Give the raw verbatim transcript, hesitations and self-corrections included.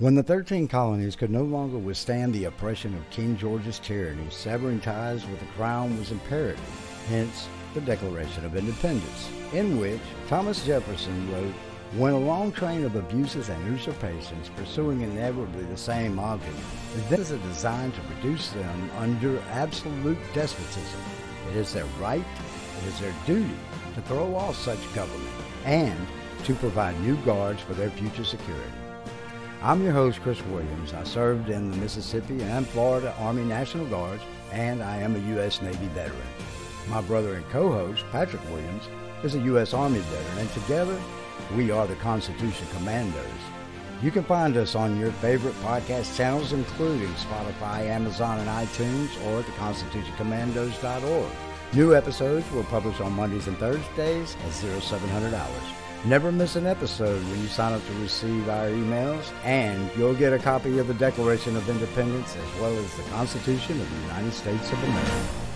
When the thirteen colonies could no longer withstand the oppression of King George's tyranny, severing ties with the crown was imperative, hence the Declaration of Independence, in which Thomas Jefferson wrote, "When a long train of abuses and usurpations pursuing inevitably the same object, this is a design to reduce them under absolute despotism. It is their right, it is their duty to throw off such government and to provide new guards for their future security." I'm your host, Chris Williams. I served in the Mississippi and Florida Army National Guards, and I am a U S Navy veteran. My brother and co-host, Patrick Williams, is a U S Army veteran, and together, we are the Constitution Commandos. You can find us on your favorite podcast channels, including Spotify, Amazon, and iTunes, or at the constitution commandos dot org. New episodes will publish on Mondays and Thursdays at zero seven hundred hours. Never miss an episode when you sign up to receive our emails, and you'll get a copy of the Declaration of Independence as well as the Constitution of the United States of America.